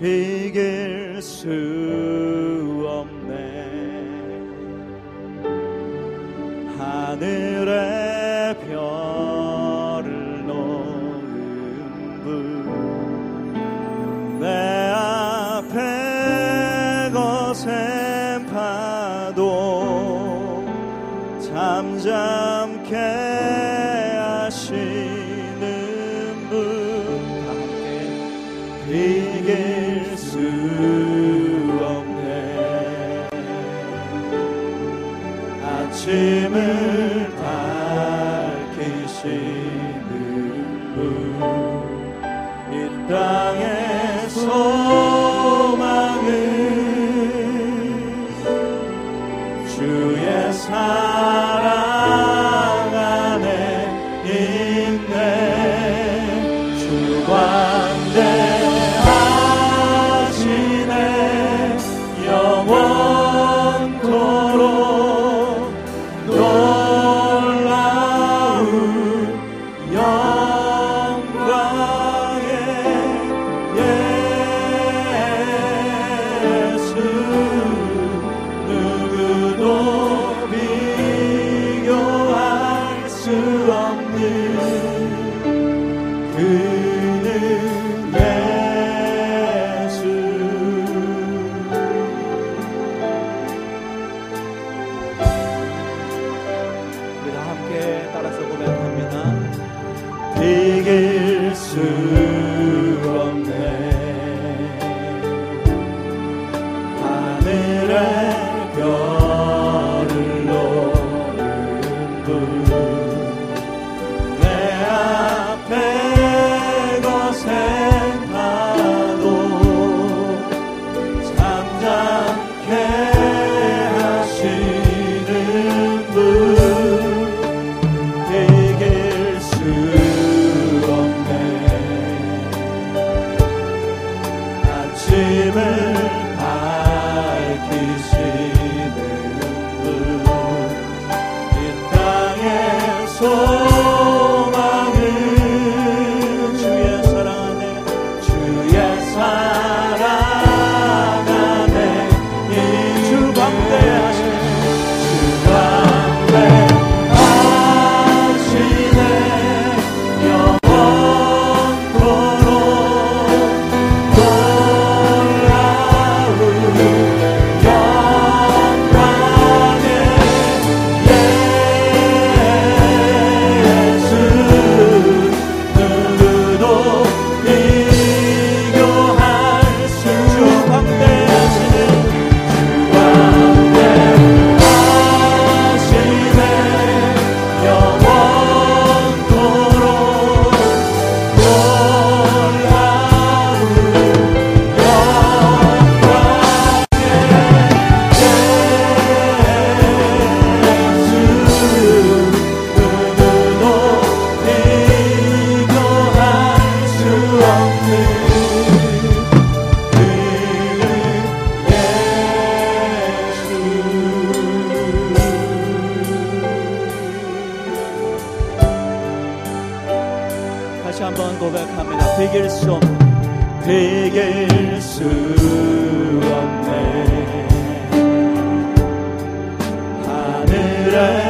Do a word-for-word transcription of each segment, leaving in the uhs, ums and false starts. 이길 수 없네. 하늘의 별을 놓은 분 내 앞에 거센 파도 잠잠케 하시는 분 이길 수 없네. 아침을 밝히시는 분 이 땅의 소망을 주의 사랑 안에 있네. 주관대 이길 수 없네. 하늘의 별을 놓은 분 내 앞에 거센 파도 잠잠케 하시는 분 이길 수 한번 고백합니다. 비길 수 없네. 비길 수 없네. 하늘에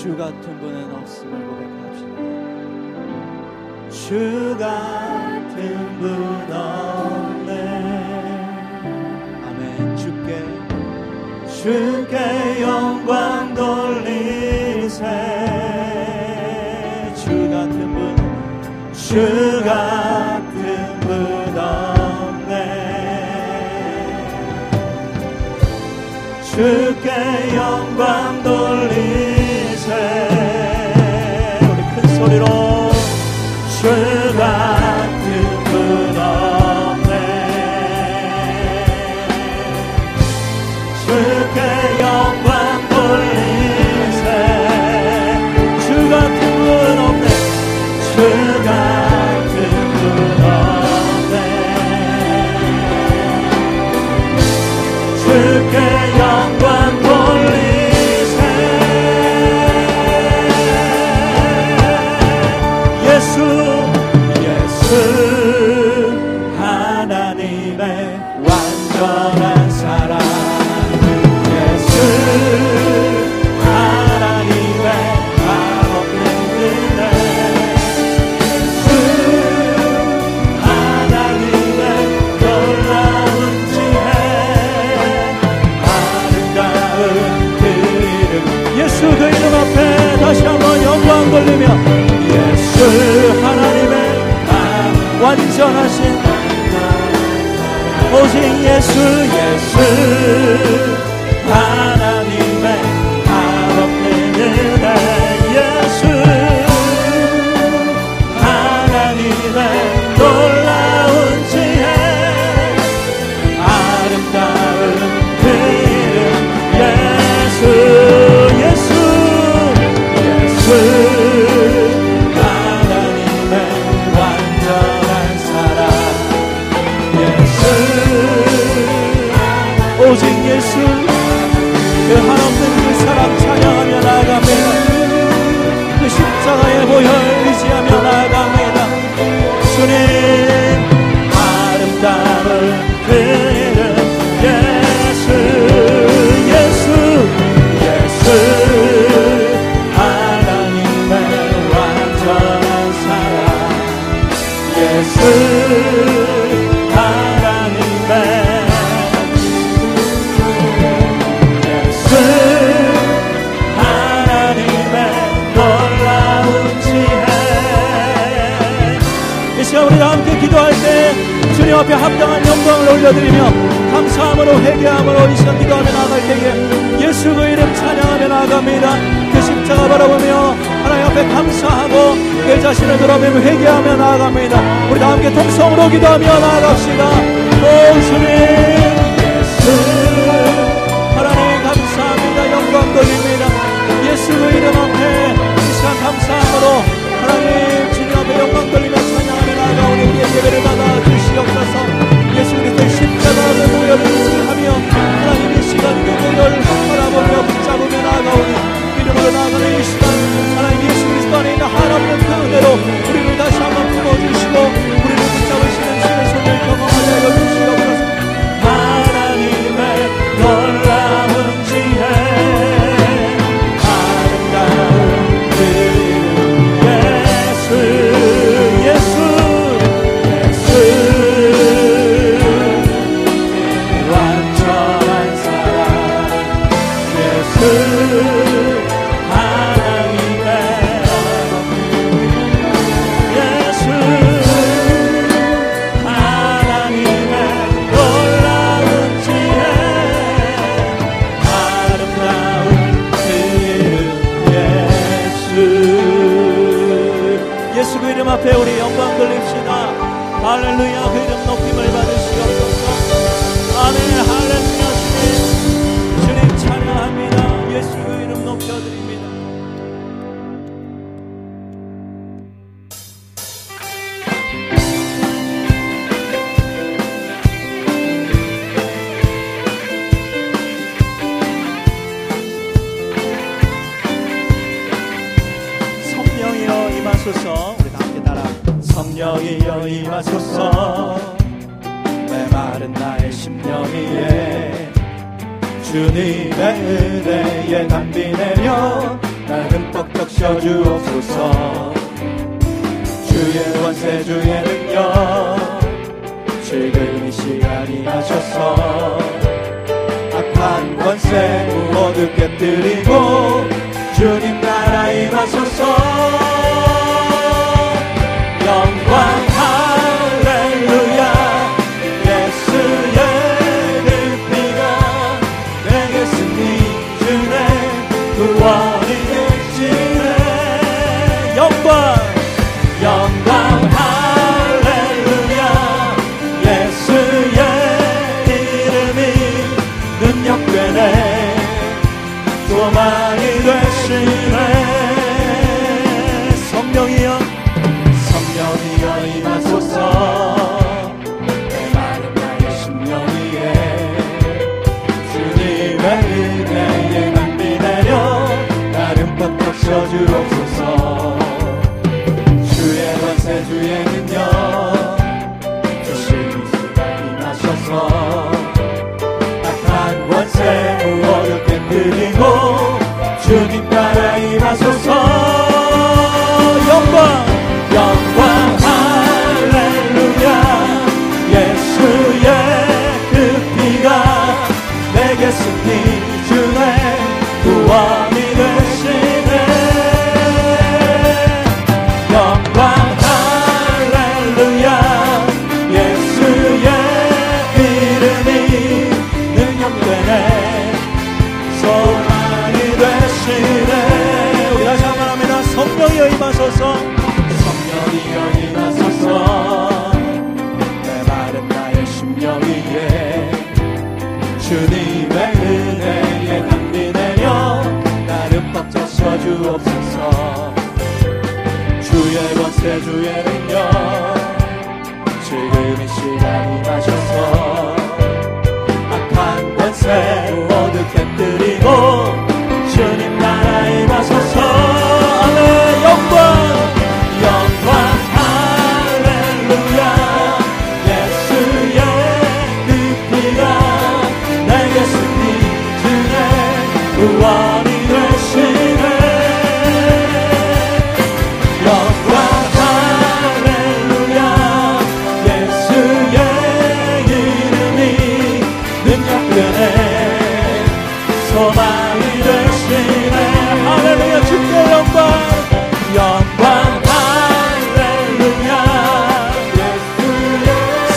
주 같은 분은 없음을 고백합시다. 주 같은 분 없네. 아멘. 주께 주께 영광 돌리세. 주 같은 분, 주 같은 분 없네. 주께 영광 돌리세. 우리 큰 소리로 주 같은 분 없네. 주께 영광 돌리세. 주 같은 분 없네. 주 같은 분 없네. 주께 영광 돌리세. 예수, 예수, 하나님의 완전한 사랑. 예수, 하나님의 한없는 은혜. 예수, 하나님의 놀라운 지혜. 아름다운 그 이름. 예수, 그 이름 앞에 다시 한번 영광 돌리며. 주 하나님의 완전하신 오직 예수, 예수, 하나님의 한없는 은혜. 예수, 하나님의 놀라운 지혜. 아름다운 그 이름. 예수, 예수, 예수, 예수, 그 한없는 그 사랑 찬양하며 나아갑니다. 그 십자가의 보혈 의지하며 나아갑니다. 주님, 아름다운 그 이름. 예수, 예수, 예수, 하나님의 완전한 사랑. 예수, 하나님의 앞에 합당한 영광을 올려드리며 감사함으로 회개함으로 이 시간 기도하며 나아갈 때에 예수 그 이름 찬양하며 나아갑니다. 그 십자가 바라보며 하나님 앞에 감사하고 내 자신을 돌아보며 회개하며 나아갑니다. 우리 다 함께 통성으로 기도하며 나아갑시다. 오 주님 예수 하나님 감사합니다. 영광 돌립니다. 예수 그 이름 앞에 이 시간 감사함으로 하나님 주님 앞에 영광 돌리며 찬양하며 나아가오니 예배를 받아 주시옵소서. 예수 그리스도의 십자가 앞에 보혈을 의지하며 하나님 이 시간 그 보혈을 바라보며 붙잡으며 나아가오니 믿음으로 나아가는 이 시간 하나님 예수 그리스도 안에 있는 한없는 그 은혜로 우리를 다시 한번 풀어주시고 우리를 붙잡으시는 주의 손을 경험하게 하여 주시옵소서. 하나님의 놀라운 지혜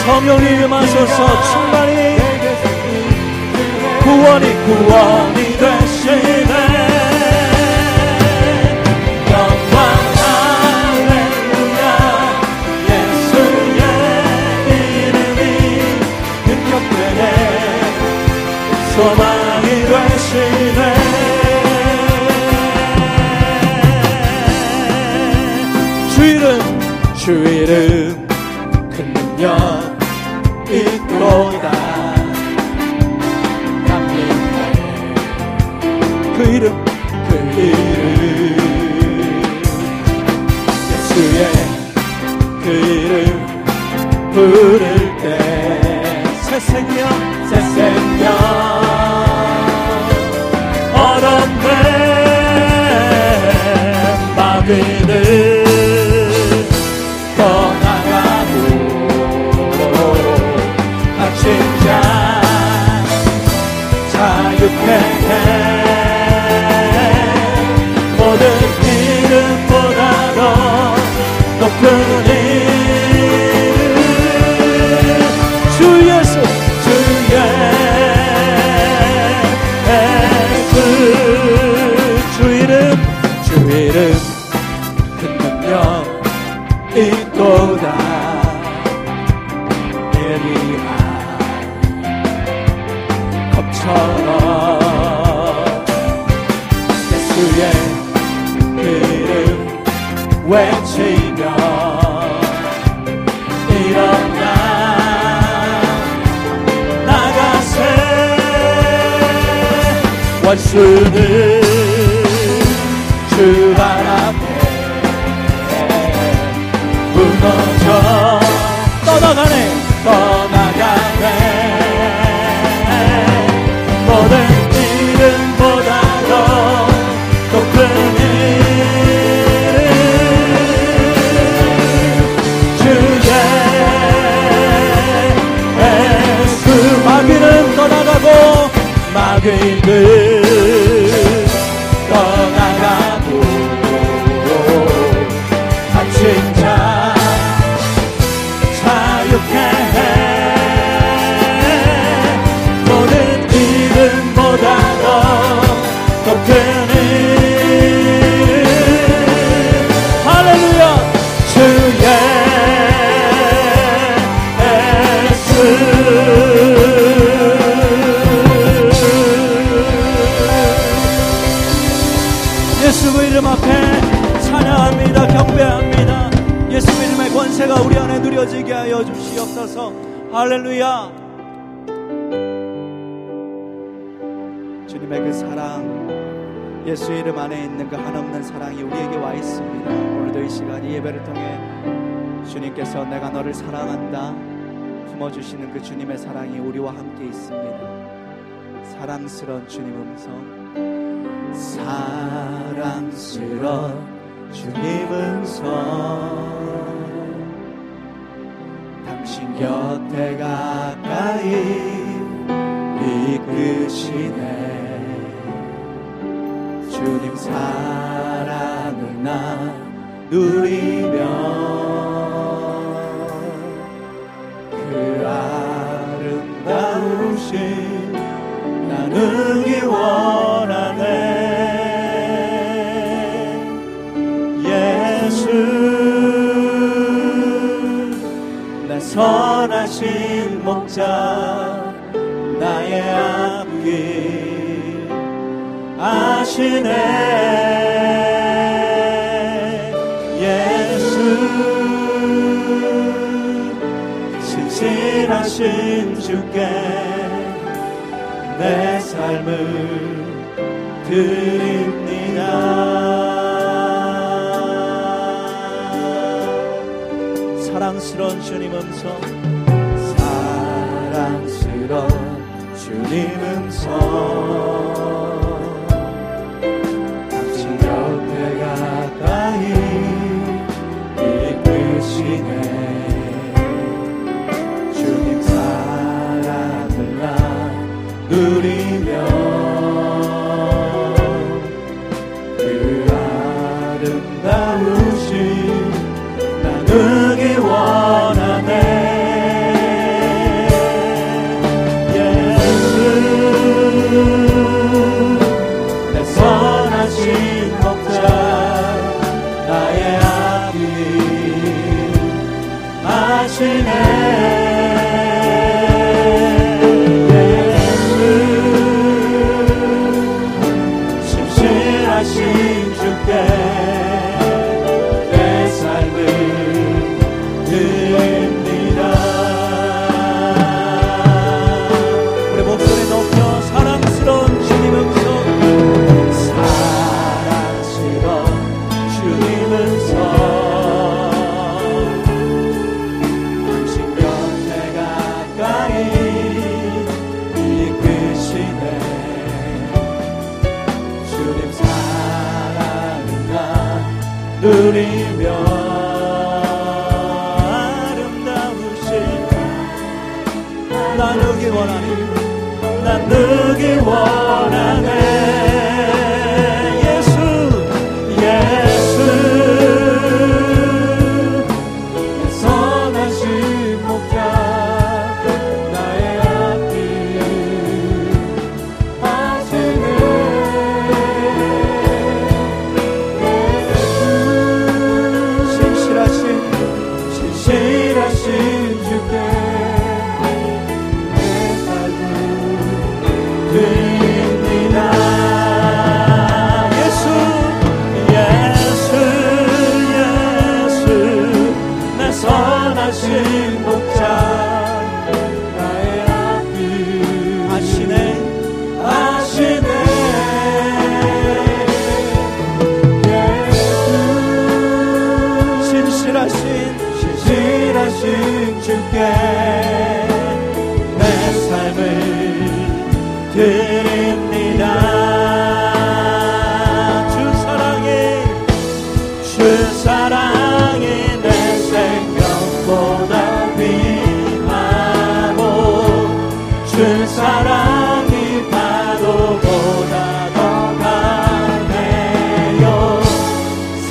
성령님 주옵소서. 충만히 구원이 구원이 되시네. 소망이 되시네. 주 이름 주 이름 큰 능력 있도다. 담임자의 그 이름 그 이름 예수의 그 이름 부를 때 새 생명 새 생명 그를 떠나가고 갇힌 자 자유케 모든 이름보다 더 높은 이름 주 예수 주 예수 주 이름 주 이름 이도다. 예리한 검처럼 예수의 그 이름 외치며 일어나 나가세. 원수는 주 바람 무너져 떠나가네 떠나가네 모든 이름보다 더 높은 이름 주의 예수. 마귀는 떠나가고 마귀는 떠나가고 갇힌 자 모든 이름보다 더 높은 이름. 할렐루야. 주 예수 예수 그 이름 앞에 찬양합니다. 경배합니다. 예수 이름의 권세가 우리 안에 누려지게 하여 주시옵소서. 할렐루야. 주님의 그 사랑, 예수 이름 안에 있는 그 한없는 사랑이 우리에게 와 있습니다. 오늘도 이 시간 이 예배를 통해 주님께서 내가 너를 사랑한다 품어주시는 그 주님의 사랑이 우리와 함께 있습니다. 사랑스러운 주님 음성, 사랑스러운 주님은 선 당신 곁에 가까이 이끄시네. 주님 사랑을 나누리며 그 아름다우신 나누기 원하네. 나 선하신 목자 나의 앞길 아시네. 예수 신실하신 주께 내 삶을 드립니다. 사랑스러운 주님 음성, 사랑스러운 주님 음성 당신 곁에 가까이 이끄시네. 주님 사랑을 나누리며 그 아름다우신 나누기 원하네. 그리며 아름다우신 나누기 원하네 나누기 원하네 예수 예수 선하신 목자 나의 앞길 아시네 주께 내 삶을 드립니다. 주 사랑이 주 사랑이 내 생각보다 위하고 주 사랑이 파도보다 더 강해요.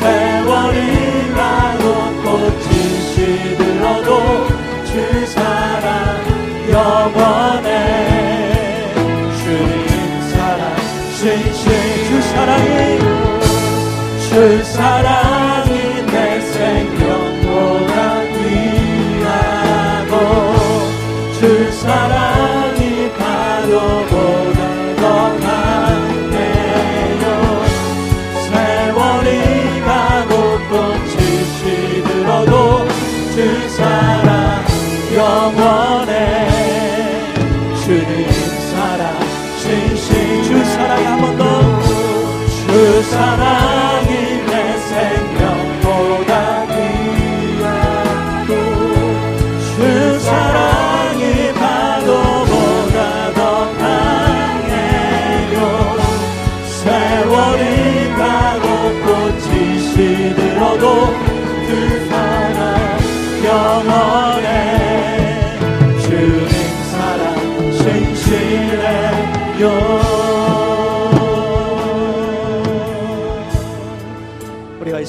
세월이라고 꽃이 시들어도 주 사랑 영원해 주님 사랑 신신 주 사랑이 주 사랑이 내 생명보다 귀하고 주 사랑이 파도보다 더 강해요. 세월이 가고 꽃이 시들어도 주 사랑 영원해 주님 사랑 신신 주 사랑이 한 번 더 주 사랑이 내 생명보다 귀하고 주 사랑이 파도보다 더 강해요. 세월이 가고 꽃이 시들어도 주 사랑 영원해